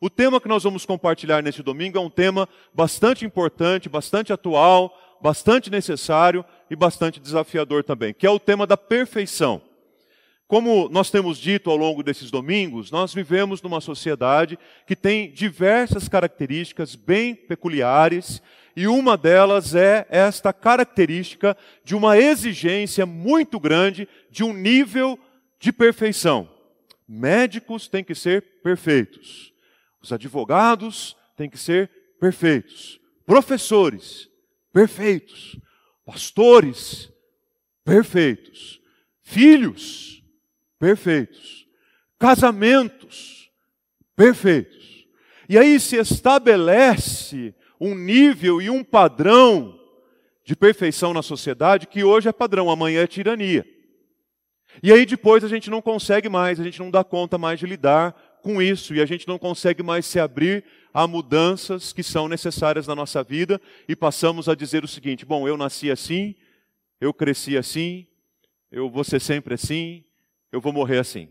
O tema que nós vamos compartilhar neste domingo é um tema bastante importante, bastante atual, bastante necessário e bastante desafiador também, que é o tema da perfeição. Como nós temos dito ao longo desses domingos, nós vivemos numa sociedade que tem diversas características bem peculiares, e uma delas é esta característica de uma exigência muito grande de um nível de perfeição. Médicos têm que ser perfeitos. Os advogados têm que ser perfeitos. Professores, perfeitos. Pastores, perfeitos. Filhos, perfeitos. Casamentos, perfeitos. E aí se estabelece um nível e um padrão de perfeição na sociedade que hoje é padrão, amanhã é tirania. E aí depois a gente não consegue mais, a gente não dá conta mais de lidar com isso, e a gente não consegue mais se abrir a mudanças que são necessárias na nossa vida, e passamos a dizer o seguinte: bom, eu nasci assim, eu cresci assim, eu vou ser sempre assim, eu vou morrer assim.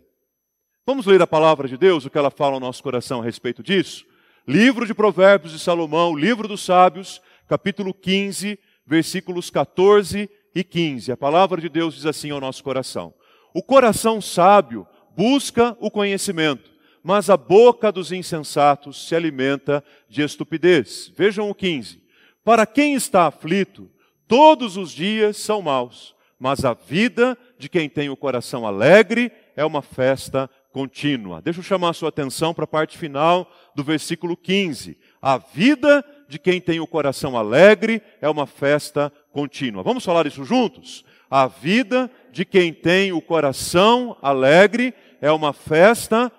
Vamos ler a palavra de Deus, o que ela fala ao nosso coração a respeito disso? Livro de Provérbios de Salomão, livro dos sábios, capítulo 15, versículos 14 e 15. A palavra de Deus diz assim ao nosso coração: o coração sábio busca o conhecimento, mas a boca dos insensatos se alimenta de estupidez. Vejam o 15. Para quem está aflito, todos os dias são maus, mas a vida de quem tem o coração alegre é uma festa contínua. Deixa eu chamar a sua atenção para a parte final do versículo 15. A vida de quem tem o coração alegre é uma festa contínua. Vamos falar isso juntos? A vida de quem tem o coração alegre é uma festa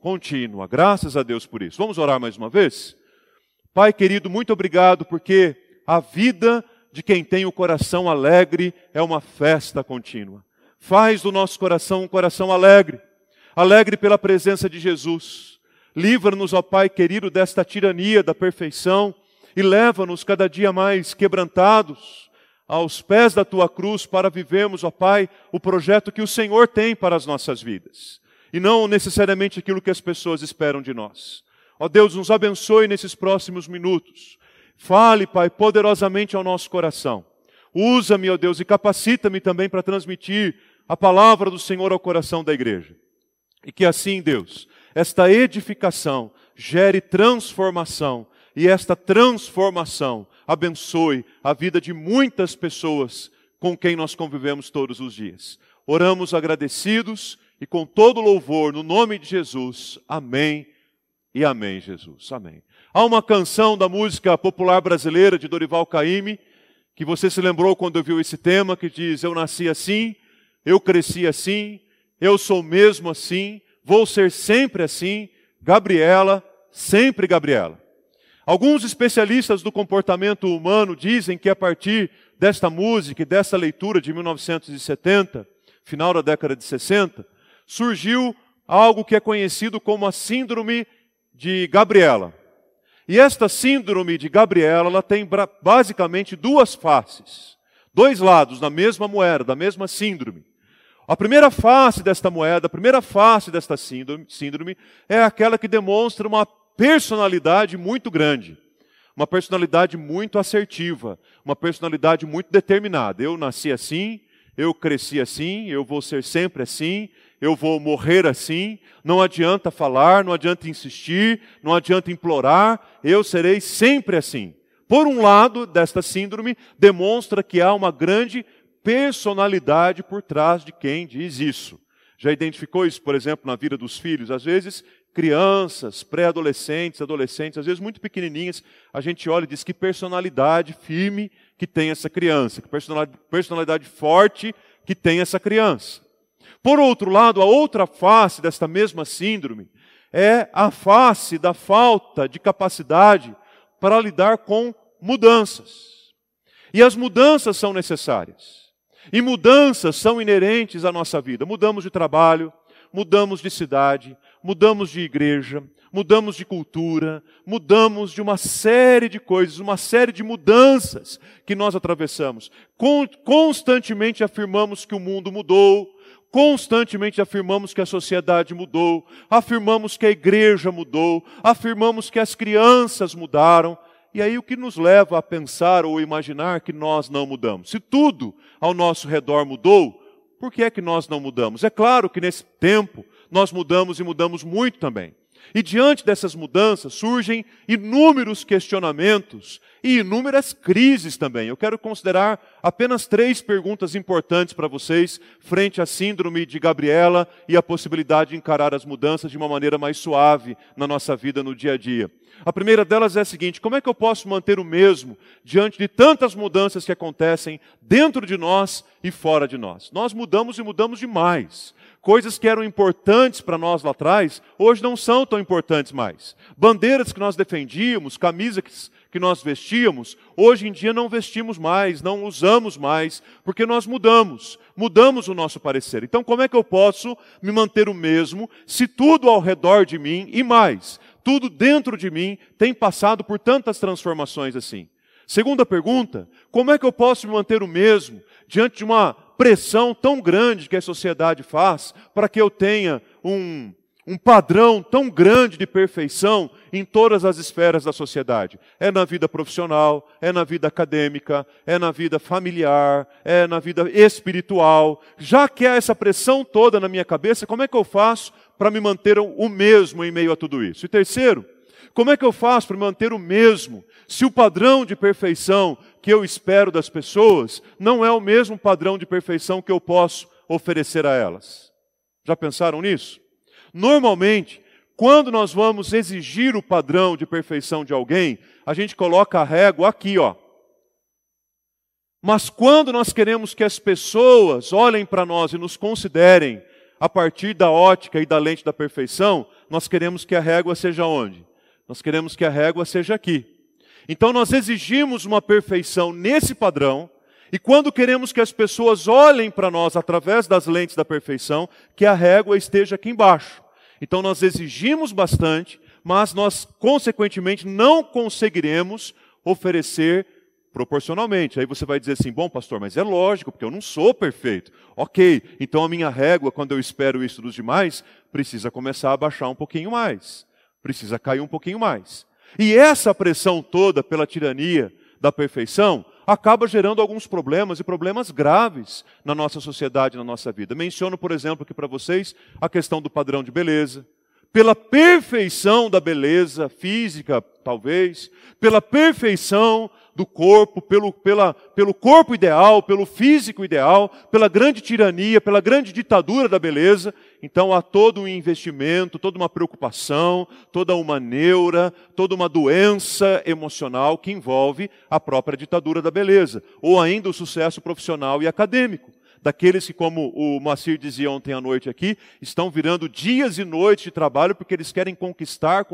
contínua. Graças a Deus por isso. Vamos orar mais uma vez? Pai querido, muito obrigado, porque a vida de quem tem o coração alegre é uma festa contínua. Faz do nosso coração um coração alegre, alegre pela presença de Jesus. Livra-nos, ó Pai querido, desta tirania da perfeição e leva-nos cada dia mais quebrantados aos pés da Tua cruz para vivermos, ó Pai, o projeto que o Senhor tem para as nossas vidas. E não necessariamente aquilo que as pessoas esperam de nós. Ó Deus, nos abençoe nesses próximos minutos. Fale, Pai, poderosamente ao nosso coração. Usa-me, ó Deus, e capacita-me também para transmitir a palavra do Senhor ao coração da igreja. E que assim, Deus, esta edificação gere transformação. E esta transformação abençoe a vida de muitas pessoas com quem nós convivemos todos os dias. Oramos agradecidos e com todo louvor, no nome de Jesus, amém e amém, Jesus, amém. Há uma canção da música popular brasileira de Dorival Caymmi, que você se lembrou quando ouviu esse tema, que diz: eu nasci assim, eu cresci assim, eu sou mesmo assim, vou ser sempre assim, Gabriela, sempre Gabriela. Alguns especialistas do comportamento humano dizem que a partir desta música e desta leitura de 1970, final da década de 60, surgiu algo que é conhecido como a Síndrome de Gabriela. E esta Síndrome de Gabriela, ela tem basicamente duas faces, dois lados da mesma moeda, da mesma síndrome. A primeira face desta moeda, a primeira face desta síndrome é aquela que demonstra uma personalidade muito grande, uma personalidade muito assertiva, uma personalidade muito determinada. Eu nasci assim, eu cresci assim, eu vou ser sempre assim, eu vou morrer assim, não adianta falar, não adianta insistir, não adianta implorar, eu serei sempre assim. Por um lado, desta síndrome, demonstra que há uma grande personalidade por trás de quem diz isso. Já identificou isso, por exemplo, na vida dos filhos? Às vezes, crianças, pré-adolescentes, adolescentes, às vezes muito pequenininhas, a gente olha e diz que personalidade firme que tem essa criança, que personalidade forte que tem essa criança. Por outro lado, a outra face desta mesma síndrome é a face da falta de capacidade para lidar com mudanças. E as mudanças são necessárias. E mudanças são inerentes à nossa vida. Mudamos de trabalho, mudamos de cidade, mudamos de igreja, mudamos de cultura, mudamos de uma série de coisas, uma série de mudanças que nós atravessamos. Constantemente afirmamos que o mundo mudou, Constantemente afirmamos que a sociedade mudou, afirmamos que a igreja mudou, afirmamos que as crianças mudaram. E aí o que nos leva a pensar ou imaginar que nós não mudamos? Se tudo ao nosso redor mudou, por que é que nós não mudamos? É claro que nesse tempo nós mudamos e mudamos muito também. E diante dessas mudanças surgem inúmeros questionamentos e inúmeras crises também. Eu quero considerar apenas 3 perguntas importantes para vocês frente à síndrome de Gabriela e a possibilidade de encarar as mudanças de uma maneira mais suave na nossa vida no dia a dia. A primeira delas é a seguinte: como é que eu posso manter o mesmo diante de tantas mudanças que acontecem dentro de nós e fora de nós? Nós mudamos e mudamos demais. Coisas que eram importantes para nós lá atrás, hoje não são tão importantes mais. Bandeiras que nós defendíamos, camisas que nós vestíamos, hoje em dia não vestimos mais, não usamos mais, porque nós mudamos o nosso parecer. Então, como é que eu posso me manter o mesmo se tudo ao redor de mim e mais, tudo dentro de mim tem passado por tantas transformações assim? Segunda pergunta: como é que eu posso me manter o mesmo diante de uma pressão tão grande que a sociedade faz para que eu tenha um padrão tão grande de perfeição em todas as esferas da sociedade? É na vida profissional, é na vida acadêmica, é na vida familiar, é na vida espiritual. Já que há essa pressão toda na minha cabeça, como é que eu faço para me manter o mesmo em meio a tudo isso? E terceiro, como é que eu faço para me manter o mesmo se o padrão de perfeição que eu espero das pessoas não é o mesmo padrão de perfeição que eu posso oferecer a elas? Já pensaram nisso? Normalmente, quando nós vamos exigir o padrão de perfeição de alguém, a gente coloca a régua aqui, ó. Mas quando nós queremos que as pessoas olhem para nós e nos considerem a partir da ótica e da lente da perfeição, nós queremos que a régua seja onde? Nós queremos que a régua seja aqui. Então nós exigimos uma perfeição nesse padrão, e quando queremos que as pessoas olhem para nós através das lentes da perfeição, que a régua esteja aqui embaixo. Então nós exigimos bastante, mas nós consequentemente não conseguiremos oferecer proporcionalmente. Aí você vai dizer assim: bom, pastor, mas é lógico, porque eu não sou perfeito. Ok, então a minha régua, quando eu espero isso dos demais, precisa começar a baixar um pouquinho mais. Precisa cair um pouquinho mais. E essa pressão toda pela tirania da perfeição acaba gerando alguns problemas, e problemas graves na nossa sociedade, na nossa vida. Menciono, por exemplo, aqui para vocês a questão do padrão de beleza. Pela perfeição da beleza física, talvez, pela perfeição do corpo, pelo corpo ideal, pelo físico ideal, pela grande tirania, pela grande ditadura da beleza. Então há todo um investimento, toda uma preocupação, toda uma neura, toda uma doença emocional que envolve a própria ditadura da beleza. Ou ainda o sucesso profissional e acadêmico. Daqueles que, como o Moacir dizia ontem à noite aqui, estão virando dias e noites de trabalho porque eles querem conquistar,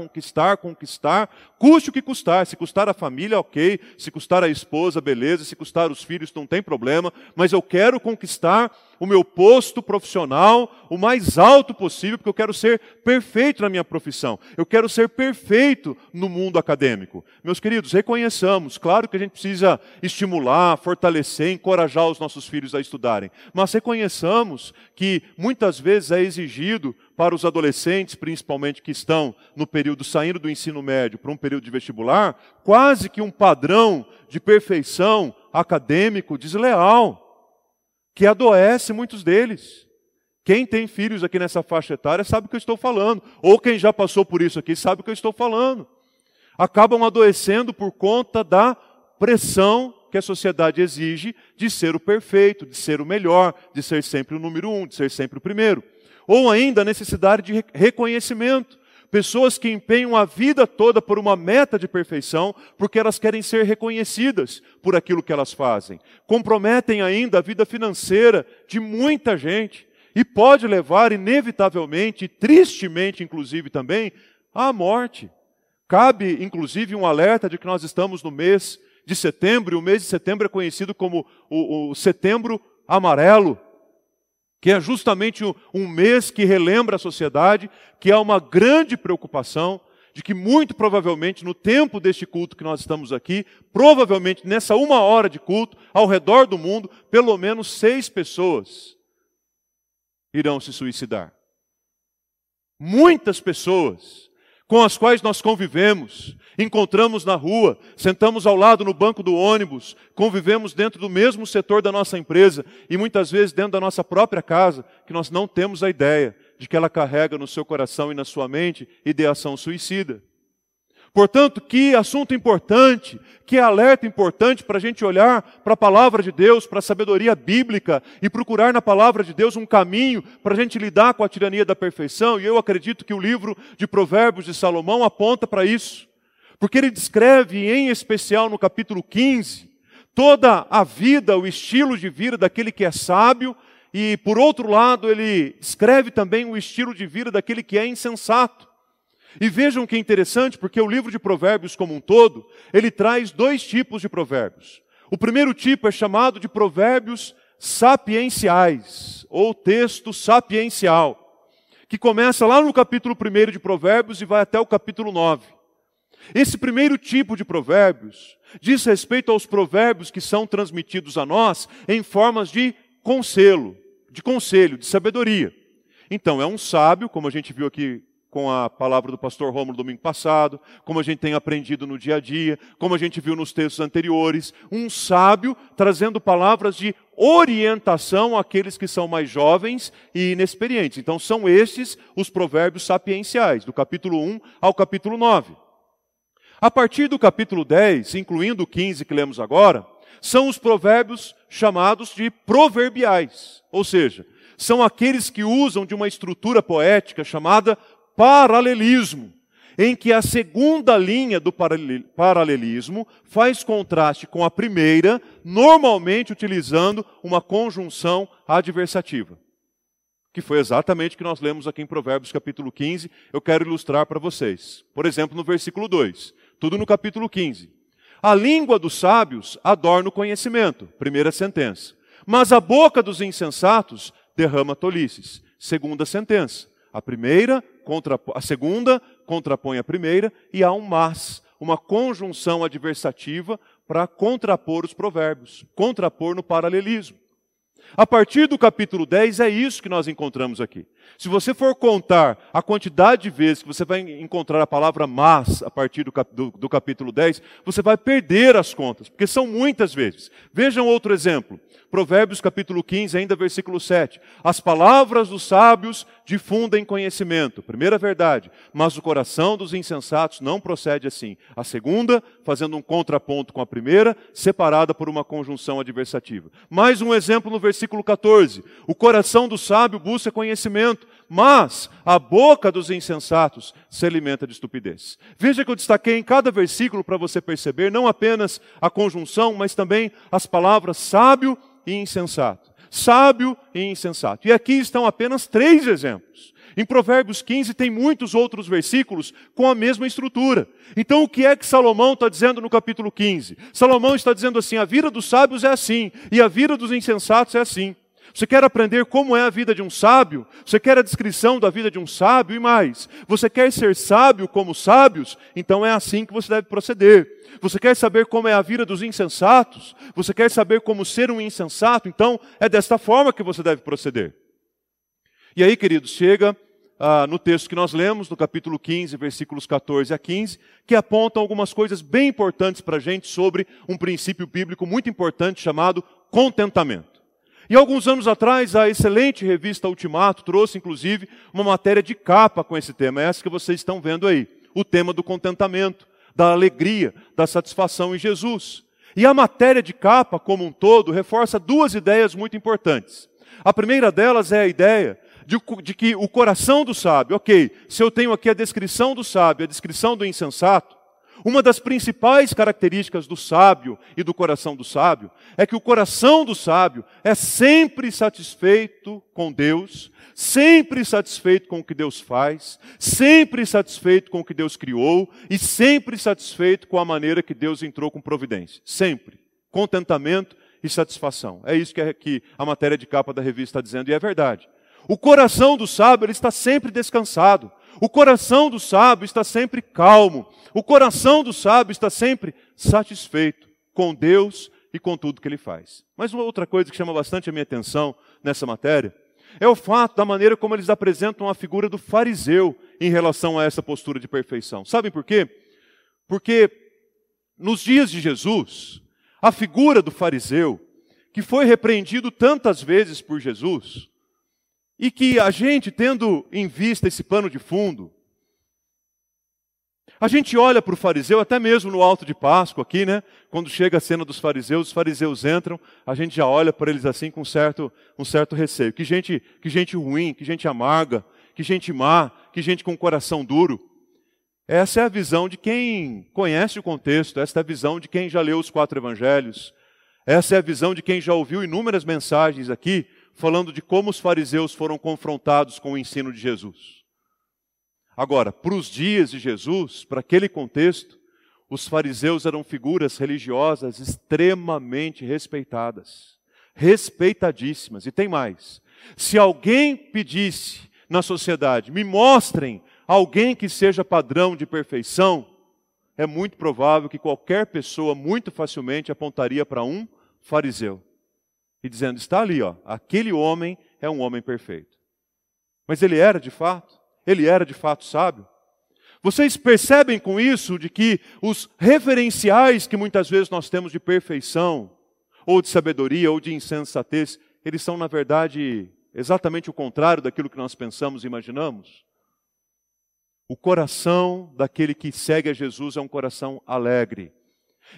custe o que custar. Se custar a família, ok. Se custar a esposa, beleza. Se custar os filhos, não tem problema. Mas eu quero conquistar o meu posto profissional o mais alto possível, porque eu quero ser perfeito na minha profissão. Eu quero ser perfeito no mundo acadêmico. Meus queridos, reconheçamos. Claro que a gente precisa estimular, fortalecer, encorajar os nossos filhos a estudarem. Mas reconheçamos que muitas vezes é exigido para os adolescentes, principalmente que estão no período saindo do ensino médio para um período de vestibular, quase que um padrão de perfeição acadêmico desleal, que adoece muitos deles. Quem tem filhos aqui nessa faixa etária sabe o que eu estou falando. Ou quem já passou por isso aqui sabe o que eu estou falando. Acabam adoecendo por conta da pressão que a sociedade exige de ser o perfeito, de ser o melhor, de ser sempre o número 1, de ser sempre o primeiro. Ou ainda a necessidade de reconhecimento. Pessoas que empenham a vida toda por uma meta de perfeição, porque elas querem ser reconhecidas por aquilo que elas fazem. Comprometem ainda a vida financeira de muita gente e pode levar, inevitavelmente, tristemente inclusive também, à morte. Cabe, inclusive, um alerta de que nós estamos no mês de setembro, e o mês de setembro é conhecido como o Setembro Amarelo, que é justamente um mês que relembra a sociedade que há uma grande preocupação de que muito provavelmente no tempo deste culto que nós estamos aqui, provavelmente nessa uma hora de culto, ao redor do mundo, pelo menos 6 pessoas irão se suicidar. Muitas pessoas com as quais nós convivemos, encontramos na rua, sentamos ao lado no banco do ônibus, convivemos dentro do mesmo setor da nossa empresa e muitas vezes dentro da nossa própria casa, que nós não temos a ideia de que ela carrega no seu coração e na sua mente ideação suicida. Portanto, que assunto importante, que alerta importante para a gente olhar para a palavra de Deus, para a sabedoria bíblica e procurar na palavra de Deus um caminho para a gente lidar com a tirania da perfeição. E eu acredito que o livro de Provérbios de Salomão aponta para isso. Porque ele descreve, em especial no capítulo 15, toda a vida, o estilo de vida daquele que é sábio e, por outro lado, ele descreve também o estilo de vida daquele que é insensato. E vejam que interessante, porque o livro de Provérbios como um todo, ele traz dois tipos de provérbios. O primeiro tipo é chamado de provérbios sapienciais, ou texto sapiencial, que começa lá no capítulo 1 de Provérbios e vai até o capítulo 9. Esse primeiro tipo de provérbios diz respeito aos provérbios que são transmitidos a nós em formas de conselho, de sabedoria. Então, é um sábio, como a gente viu aqui, com a palavra do pastor Rômulo domingo passado, como a gente tem aprendido no dia a dia, como a gente viu nos textos anteriores, um sábio trazendo palavras de orientação àqueles que são mais jovens e inexperientes. Então são estes os provérbios sapienciais, do capítulo 1 ao capítulo 9. A partir do capítulo 10, incluindo o 15 que lemos agora, são os provérbios chamados de proverbiais, ou seja, são aqueles que usam de uma estrutura poética chamada paralelismo, em que a segunda linha do paralelismo faz contraste com a primeira, normalmente utilizando uma conjunção adversativa, que foi exatamente o que nós lemos aqui em Provérbios capítulo 15, eu quero ilustrar para vocês. Por exemplo, no versículo 2, tudo no capítulo 15. A língua dos sábios adorna o conhecimento, primeira sentença. Mas a boca dos insensatos derrama tolices, segunda sentença. A primeira a segunda contrapõe a primeira e há um mas, uma conjunção adversativa para contrapor os provérbios, contrapor no paralelismo. A partir do capítulo 10 é isso que nós encontramos aqui. Se você for contar a quantidade de vezes que você vai encontrar a palavra mas a partir do capítulo 10, você vai perder as contas, porque são muitas vezes. Vejam outro exemplo. Provérbios capítulo 15, ainda versículo 7. As palavras dos sábios difundem conhecimento. Primeira verdade. Mas o coração dos insensatos não procede assim. A segunda, fazendo um contraponto com a primeira, separada por uma conjunção adversativa. Mais um exemplo no versículo 14. O coração do sábio busca conhecimento, mas a boca dos insensatos se alimenta de estupidez. Veja que eu destaquei em cada versículo para você perceber não apenas a conjunção, mas também as palavras sábio e insensato. Sábio e insensato. E aqui estão apenas 3 exemplos. Em Provérbios 15 tem muitos outros versículos com a mesma estrutura. Então o que é que Salomão está dizendo no capítulo 15? Salomão está dizendo assim, a vida dos sábios é assim, e a vida dos insensatos é assim. Você quer aprender como é a vida de um sábio? Você quer a descrição da vida de um sábio e mais? Você quer ser sábio como sábios? Então é assim que você deve proceder. Você quer saber como é a vida dos insensatos? Você quer saber como ser um insensato? Então é desta forma que você deve proceder. E aí, queridos, chega no texto que nós lemos, no capítulo 15, versículos 14 a 15, que apontam algumas coisas bem importantes para a gente sobre um princípio bíblico muito importante chamado contentamento. E alguns anos atrás, a excelente revista Ultimato trouxe, inclusive, uma matéria de capa com esse tema. É essa que vocês estão vendo aí. O tema do contentamento, da alegria, da satisfação em Jesus. E a matéria de capa, como um todo, reforça 2 ideias muito importantes. A primeira delas é a ideia de que o coração do sábio, ok, se eu tenho aqui a descrição do sábio, a descrição do insensato, uma das principais características do sábio e do coração do sábio é que o coração do sábio é sempre satisfeito com Deus, sempre satisfeito com o que Deus faz, sempre satisfeito com o que Deus criou e sempre satisfeito com a maneira que Deus entrou com providência. Sempre. Contentamento e satisfação. É isso que a matéria de capa da revista está dizendo e é verdade. O coração do sábio ele está sempre descansado. O coração do sábio está sempre calmo. O coração do sábio está sempre satisfeito com Deus e com tudo que ele faz. Mas uma outra coisa que chama bastante a minha atenção nessa matéria é o fato da maneira como eles apresentam a figura do fariseu em relação a essa postura de perfeição. Sabem por quê? Porque nos dias de Jesus, a figura do fariseu, que foi repreendido tantas vezes por Jesus, e que a gente, tendo em vista esse pano de fundo, a gente olha para o fariseu, até mesmo no alto de Páscoa aqui, né? Quando chega a cena dos fariseus, os fariseus entram, a gente já olha para eles assim com um certo receio. Que gente ruim, que gente amarga, que gente má, que gente com coração duro. Essa é a visão de quem conhece o contexto, essa é a visão de quem já leu os 4 evangelhos, essa é a visão de quem já ouviu inúmeras mensagens aqui, falando de como os fariseus foram confrontados com o ensino de Jesus. Agora, para os dias de Jesus, para aquele contexto, os fariseus eram figuras religiosas extremamente respeitadas, respeitadíssimas. E tem mais, se alguém pedisse na sociedade, me mostrem alguém que seja padrão de perfeição, é muito provável que qualquer pessoa muito facilmente apontaria para um fariseu e dizendo, está ali, ó, aquele homem é um homem perfeito. Mas ele era de fato? Ele era de fato sábio? Vocês percebem com isso de que os referenciais que muitas vezes nós temos de perfeição, ou de sabedoria, ou de insensatez, eles são, na verdade, exatamente o contrário daquilo que nós pensamos e imaginamos? O coração daquele que segue a Jesus é um coração alegre.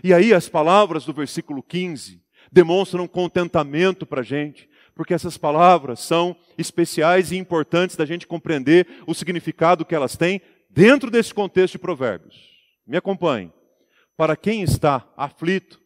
E aí as palavras do versículo 15 demonstram contentamento para a gente, porque essas palavras são especiais e importantes da gente compreender o significado que elas têm dentro desse contexto de Provérbios. Me acompanhe. Para quem está aflito,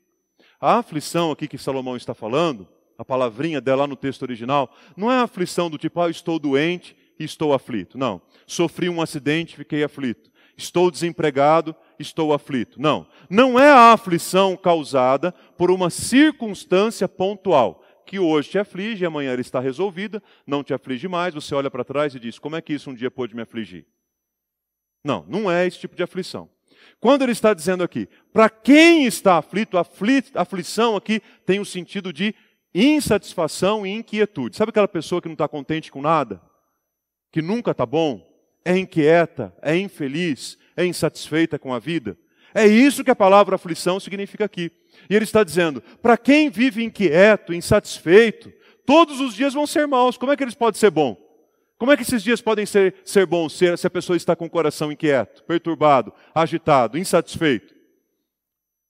a aflição aqui que Salomão está falando, a palavrinha dela no texto original, não é a aflição do tipo, ah, eu estou doente e estou aflito. Não. Sofri um acidente, fiquei aflito. Estou desempregado, estou aflito. Não. Não é a aflição causada por uma circunstância pontual, que hoje te aflige, amanhã ela está resolvida, não te aflige mais, você olha para trás e diz, como é que isso um dia pôde me afligir? Não, não é esse tipo de aflição. Quando ele está dizendo aqui, para quem está aflito, aflição aqui tem um sentido de insatisfação e inquietude. Sabe aquela pessoa que não está contente com nada? Que nunca está bom? É inquieta, é infeliz, é insatisfeita com a vida? É isso que a palavra aflição significa aqui. E ele está dizendo, para quem vive inquieto, insatisfeito, todos os dias vão ser maus. Como é que eles podem ser bons? Como é que esses dias podem ser bons se a pessoa está com o coração inquieto, perturbado, agitado, insatisfeito?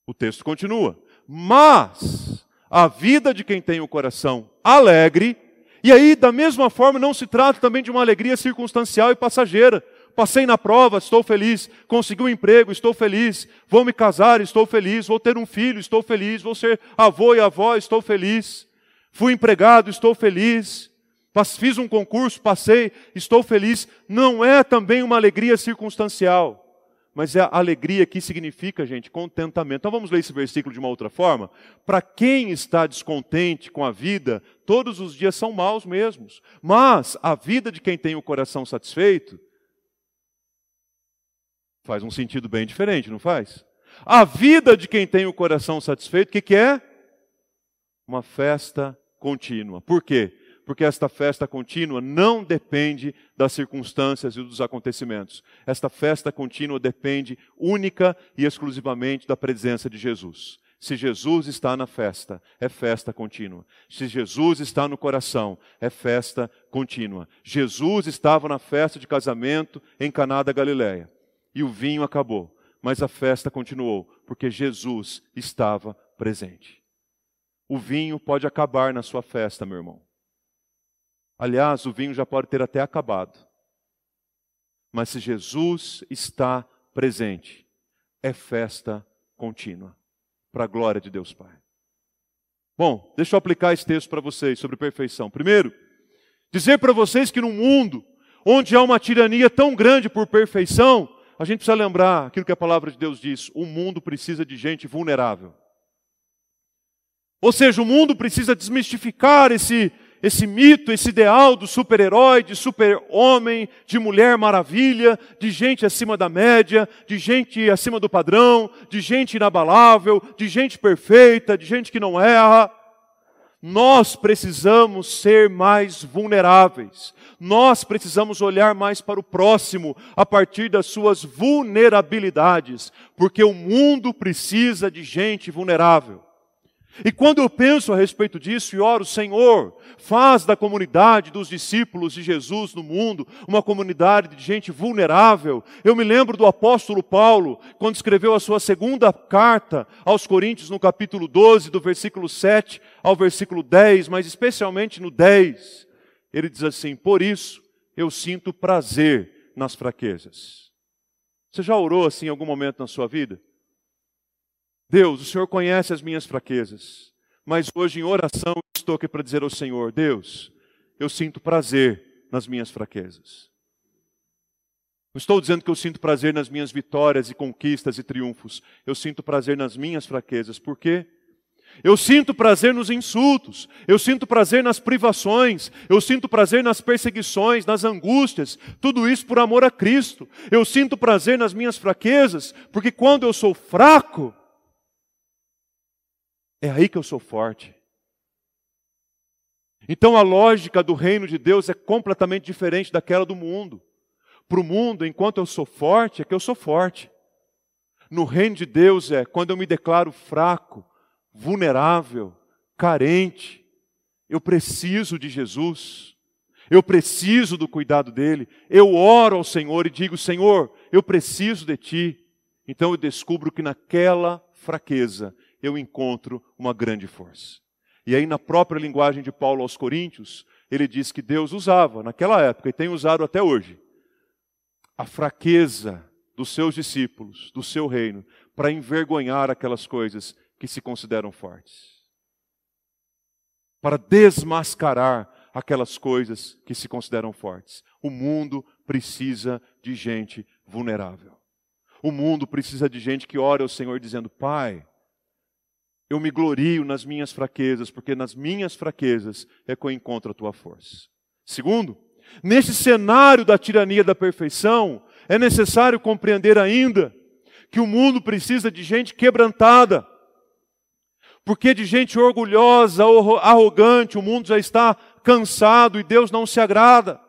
O texto continua. Mas a vida de quem tem o coração alegre, e aí da mesma forma não se trata também de uma alegria circunstancial e passageira. Passei na prova, estou feliz. Consegui um emprego, estou feliz. Vou me casar, estou feliz. Vou ter um filho, estou feliz. Vou ser avô e avó, estou feliz. Fui empregado, estou feliz. Fiz um concurso, passei, estou feliz. Não é também uma alegria circunstancial, mas é a alegria que significa, gente, contentamento. Então vamos ler esse versículo de uma outra forma. Para quem está descontente com a vida, todos os dias são maus mesmos. Mas a vida de quem tem o coração satisfeito faz um sentido bem diferente, não faz? A vida de quem tem o coração satisfeito, o que é? Uma festa contínua. Por quê? Porque esta festa contínua não depende das circunstâncias e dos acontecimentos. Esta festa contínua depende única e exclusivamente da presença de Jesus. Se Jesus está na festa, é festa contínua. Se Jesus está no coração, é festa contínua. Jesus estava na festa de casamento em Caná da Galileia. E o vinho acabou, mas a festa continuou, porque Jesus estava presente. O vinho pode acabar na sua festa, meu irmão. Aliás, o vinho já pode ter até acabado. Mas se Jesus está presente, é festa contínua, para a glória de Deus Pai. Bom, deixa eu aplicar esse texto para vocês sobre perfeição. Primeiro, dizer para vocês que no mundo onde há uma tirania tão grande por perfeição, a gente precisa lembrar aquilo que a palavra de Deus diz. O mundo precisa de gente vulnerável. Ou seja, o mundo precisa desmistificar esse mito, esse ideal do super-herói, de super-homem, de mulher maravilha, de gente acima da média, de gente acima do padrão, de gente inabalável, de gente perfeita, de gente que não erra. Nós precisamos ser mais vulneráveis. Nós precisamos olhar mais para o próximo a partir das suas vulnerabilidades, porque o mundo precisa de gente vulnerável. E quando eu penso a respeito disso e oro, Senhor, faz da comunidade dos discípulos de Jesus no mundo uma comunidade de gente vulnerável, eu me lembro do apóstolo Paulo, quando escreveu a sua segunda carta aos Coríntios, no capítulo 12, do versículo 7 ao versículo 10, mas especialmente no 10, ele diz assim: por isso eu sinto prazer nas fraquezas. Você já orou assim em algum momento na sua vida? Deus, o Senhor conhece as minhas fraquezas, mas hoje em oração estou aqui para dizer ao Senhor: Deus, eu sinto prazer nas minhas fraquezas. Não estou dizendo que eu sinto prazer nas minhas vitórias e conquistas e triunfos. Eu sinto prazer nas minhas fraquezas. Por quê? Eu sinto prazer nos insultos, eu sinto prazer nas privações, eu sinto prazer nas perseguições, nas angústias, tudo isso por amor a Cristo. Eu sinto prazer nas minhas fraquezas, porque quando eu sou fraco, é aí que eu sou forte. Então a lógica do reino de Deus é completamente diferente daquela do mundo. Para o mundo, enquanto eu sou forte, é que eu sou forte. No reino de Deus é quando eu me declaro fraco, vulnerável, carente. Eu preciso de Jesus. Eu preciso do cuidado dele. Eu oro ao Senhor e digo: Senhor, eu preciso de ti. Então eu descubro que naquela fraqueza eu encontro uma grande força. E aí, na própria linguagem de Paulo aos Coríntios, ele diz que Deus usava, naquela época, e tem usado até hoje, a fraqueza dos seus discípulos, do seu reino, para envergonhar aquelas coisas que se consideram fortes. Para desmascarar aquelas coisas que se consideram fortes. O mundo precisa de gente vulnerável. O mundo precisa de gente que ora ao Senhor dizendo: Pai, eu me glorio nas minhas fraquezas, porque nas minhas fraquezas é que eu encontro a tua força. Segundo, nesse cenário da tirania da perfeição, é necessário compreender ainda que o mundo precisa de gente quebrantada, porque de gente orgulhosa ou arrogante, o mundo já está cansado e Deus não se agrada.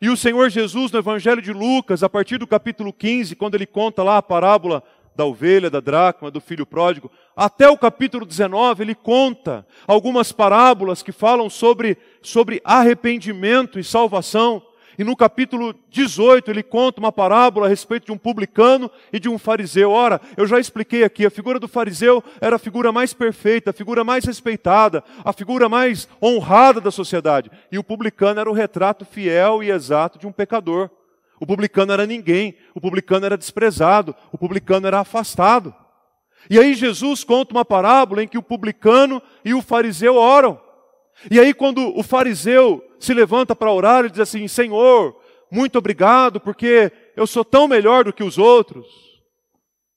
E o Senhor Jesus, no Evangelho de Lucas, a partir do capítulo 15, quando ele conta lá a parábola da ovelha, da dracma, do filho pródigo, até o capítulo 19 ele conta algumas parábolas que falam sobre arrependimento e salvação. E no capítulo 18 ele conta uma parábola a respeito de um publicano e de um fariseu. Ora, eu já expliquei aqui, a figura do fariseu era a figura mais perfeita, a figura mais respeitada, a figura mais honrada da sociedade. E o publicano era o retrato fiel e exato de um pecador. O publicano era ninguém, o publicano era desprezado, o publicano era afastado. E aí Jesus conta uma parábola em que o publicano e o fariseu oram. E aí quando o fariseu se levanta para orar, ele diz assim: Senhor, muito obrigado, porque eu sou tão melhor do que os outros.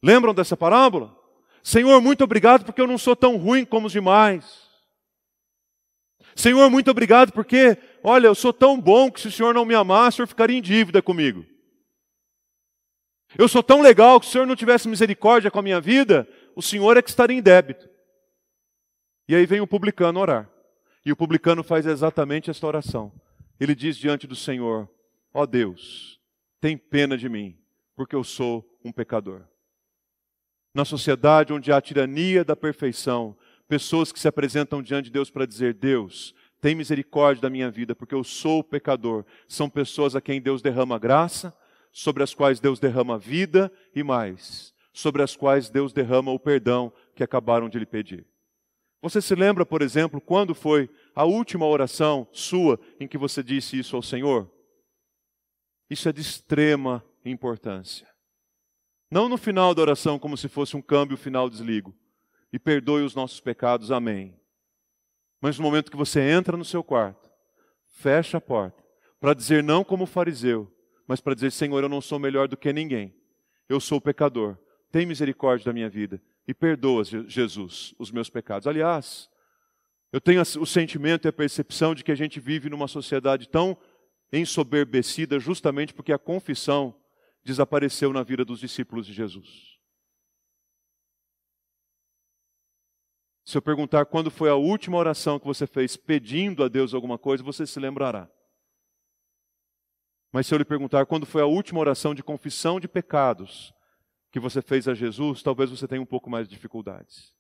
Lembram dessa parábola? Senhor, muito obrigado, porque eu não sou tão ruim como os demais. Senhor, muito obrigado, porque, olha, eu sou tão bom que se o Senhor não me amasse, o Senhor ficaria em dívida comigo. Eu sou tão legal que se o Senhor não tivesse misericórdia com a minha vida, o Senhor é que estaria em débito. E aí vem o publicano orar. E o publicano faz exatamente esta oração. Ele diz diante do Senhor: ó Deus, tem pena de mim, porque eu sou um pecador. Na sociedade onde há a tirania da perfeição, pessoas que se apresentam diante de Deus para dizer: Deus, tem misericórdia da minha vida, porque eu sou pecador. São pessoas a quem Deus derrama graça, sobre as quais Deus derrama vida e mais, sobre as quais Deus derrama o perdão que acabaram de lhe pedir. Você se lembra, por exemplo, quando foi a última oração sua em que você disse isso ao Senhor? Isso é de extrema importância. Não no final da oração, como se fosse um câmbio final desligo. E perdoe os nossos pecados, amém. Mas no momento que você entra no seu quarto, fecha a porta, para dizer não como fariseu, mas para dizer: Senhor, eu não sou melhor do que ninguém. Eu sou pecador. Tem misericórdia da minha vida e perdoa, Jesus, os meus pecados. Aliás, eu tenho o sentimento e a percepção de que a gente vive numa sociedade tão ensoberbecida justamente porque a confissão desapareceu na vida dos discípulos de Jesus. Se eu perguntar quando foi a última oração que você fez pedindo a Deus alguma coisa, você se lembrará. Mas se eu lhe perguntar quando foi a última oração de confissão de pecados que você fez a Jesus, talvez você tenha um pouco mais de dificuldades.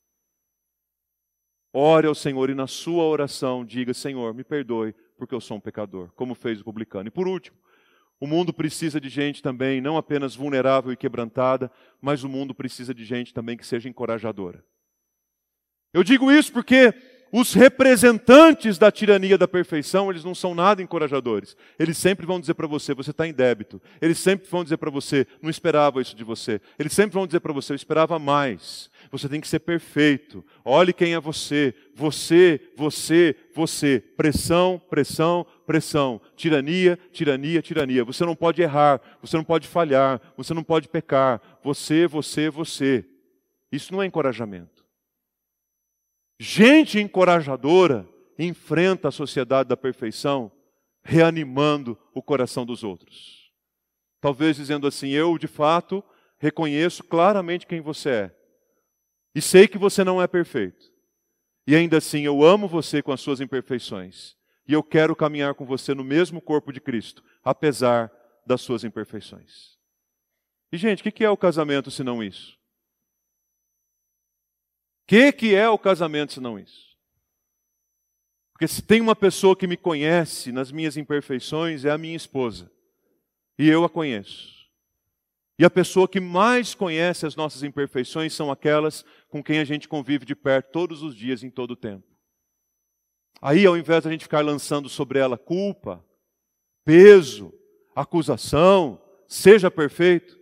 Ore ao Senhor e na sua oração diga: Senhor, me perdoe porque eu sou um pecador, como fez o publicano. E por último, o mundo precisa de gente também, não apenas vulnerável e quebrantada, mas o mundo precisa de gente também que seja encorajadora. Eu digo isso porque os representantes da tirania da perfeição, eles não são nada encorajadores. Eles sempre vão dizer para você: você está em débito. Eles sempre vão dizer para você: não esperava isso de você. Eles sempre vão dizer para você: eu esperava mais. Você tem que ser perfeito. Olhe quem é você. Você, você, você. Pressão, pressão, pressão. Tirania, tirania, tirania. Você não pode errar. Você não pode falhar. Você não pode pecar. Você, você, você. Isso não é encorajamento. Gente encorajadora enfrenta a sociedade da perfeição reanimando o coração dos outros. Talvez dizendo assim: eu, de fato, reconheço claramente quem você é. E sei que você não é perfeito. E ainda assim, eu amo você com as suas imperfeições. E eu quero caminhar com você no mesmo corpo de Cristo, apesar das suas imperfeições. E, gente, o que é o casamento se não isso? O que é o casamento se não isso? Porque se tem uma pessoa que me conhece nas minhas imperfeições, é a minha esposa. E eu a conheço. E a pessoa que mais conhece as nossas imperfeições são aquelas com quem a gente convive de perto todos os dias, em todo o tempo. Aí, ao invés de a gente ficar lançando sobre ela culpa, peso, acusação, seja perfeito,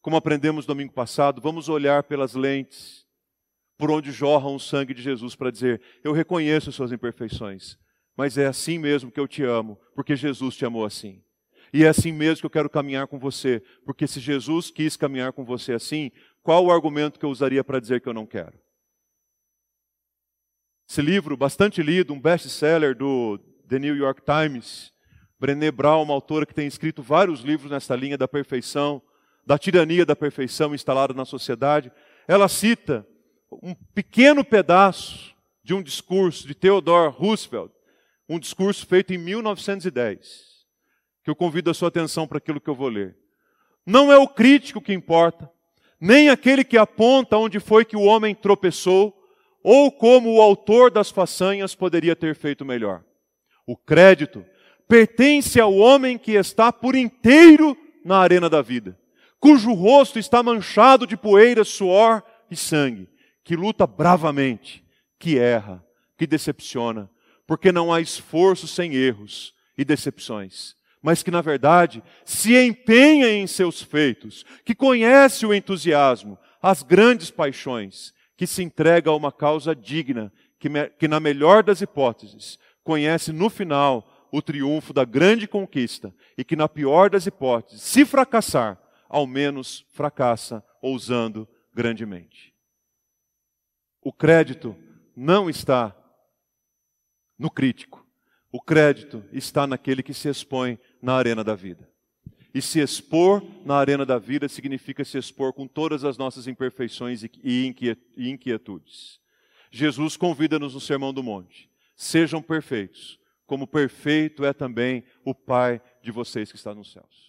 como aprendemos domingo passado, vamos olhar pelas lentes por onde jorra o sangue de Jesus para dizer: eu reconheço as suas imperfeições, mas é assim mesmo que eu te amo, porque Jesus te amou assim. E é assim mesmo que eu quero caminhar com você, porque se Jesus quis caminhar com você assim, qual o argumento que eu usaria para dizer que eu não quero? Esse livro, bastante lido, um best-seller do The New York Times, Brené Brown, uma autora que tem escrito vários livros nessa linha da perfeição, da tirania da perfeição instalada na sociedade, ela cita um pequeno pedaço de um discurso de Theodore Roosevelt, um discurso feito em 1910, que eu convido a sua atenção para aquilo que eu vou ler. Não é o crítico que importa, nem aquele que aponta onde foi que o homem tropeçou, ou como o autor das façanhas poderia ter feito melhor. O crédito pertence ao homem que está por inteiro na arena da vida, cujo rosto está manchado de poeira, suor e sangue, que luta bravamente, que erra, que decepciona, porque não há esforço sem erros e decepções, mas que, na verdade, se empenha em seus feitos, que conhece o entusiasmo, as grandes paixões, que se entrega a uma causa digna, que na melhor das hipóteses, conhece no final o triunfo da grande conquista e que, na pior das hipóteses, se fracassar, ao menos fracassa ousando grandemente. O crédito não está no crítico. O crédito está naquele que se expõe na arena da vida. E se expor na arena da vida significa se expor com todas as nossas imperfeições e inquietudes. Jesus convida-nos no Sermão do Monte: sejam perfeitos, como perfeito é também o Pai de vocês que está nos céus.